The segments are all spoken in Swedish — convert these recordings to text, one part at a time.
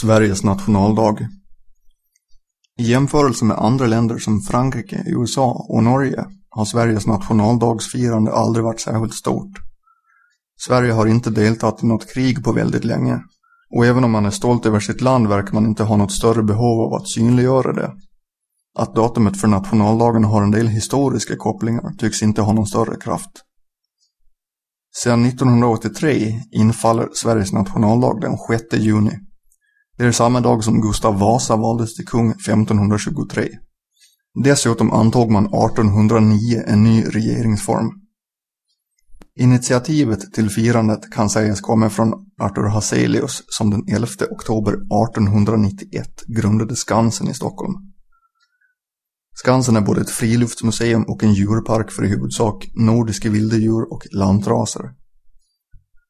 Sveriges nationaldag. I jämförelse med andra länder som Frankrike, USA och Norge har Sveriges nationaldagsfirande aldrig varit särskilt stort. Sverige har inte deltagit i något krig på väldigt länge, och även om man är stolt över sitt land verkar man inte ha något större behov av att synliggöra det. Att datumet för nationaldagen har en del historiska kopplingar tycks inte ha någon större kraft. Sedan 1983 infaller Sveriges nationaldag den 6 juni. Det är samma dag som Gustav Vasa valdes till kung 1523. Dessutom antog man 1809 en ny regeringsform. Initiativet till firandet kan sägas komma från Artur Hazelius som den 11 oktober 1891 grundade Skansen i Stockholm. Skansen är både ett friluftsmuseum och en djurpark för i huvudsak nordiska vilddjur och lantraser.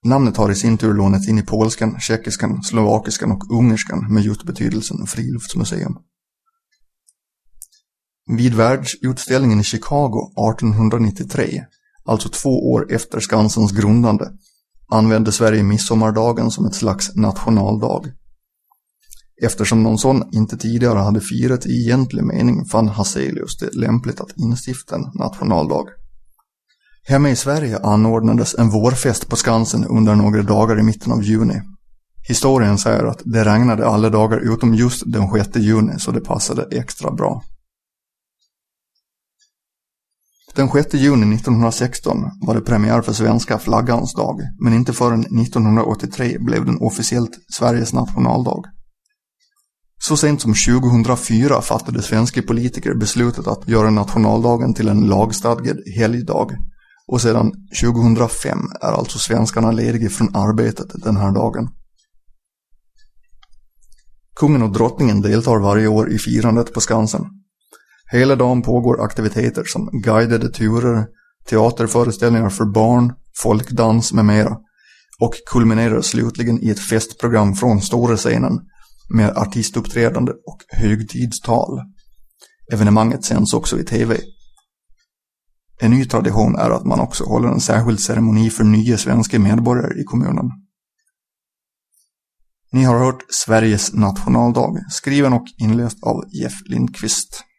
Namnet har i sin tur lånats in i polskan, tjeckiskan, slovakiskan och ungerskan med just betydelsen friluftsmuseum. Vid världsutställningen i Chicago 1893, alltså 2 år efter Skansens grundande, använde Sverige midsommardagen som ett slags nationaldag. Eftersom någon sån inte tidigare hade firat i egentlig mening fann Hazelius det lämpligt att instifta en nationaldag. Hemma i Sverige anordnades en vårfest på Skansen under några dagar i mitten av juni. Historien säger att det regnade alla dagar utom just den 6 juni så det passade extra bra. Den 6 juni 1916 var det premiär för svenska flaggans dag, men inte förrän 1983 blev den officiellt Sveriges nationaldag. Så sent som 2004 fattade svenska politiker beslutet att göra nationaldagen till en lagstadgad helgdag. Och sedan 2005 är alltså svenskarna lediga från arbetet den här dagen. Kungen och drottningen deltar varje år i firandet på Skansen. Hela dagen pågår aktiviteter som guidade turer, teaterföreställningar för barn, folkdans med mera. Och kulminerar slutligen i ett festprogram från stora scenen med artistuppträdande och högtidstal. Evenemanget sänds också i tv. En ny tradition är att man också håller en särskild ceremoni för nya svenska medborgare i kommunen. Ni har hört Sveriges nationaldag, skriven och inläst av Jeff Lindqvist.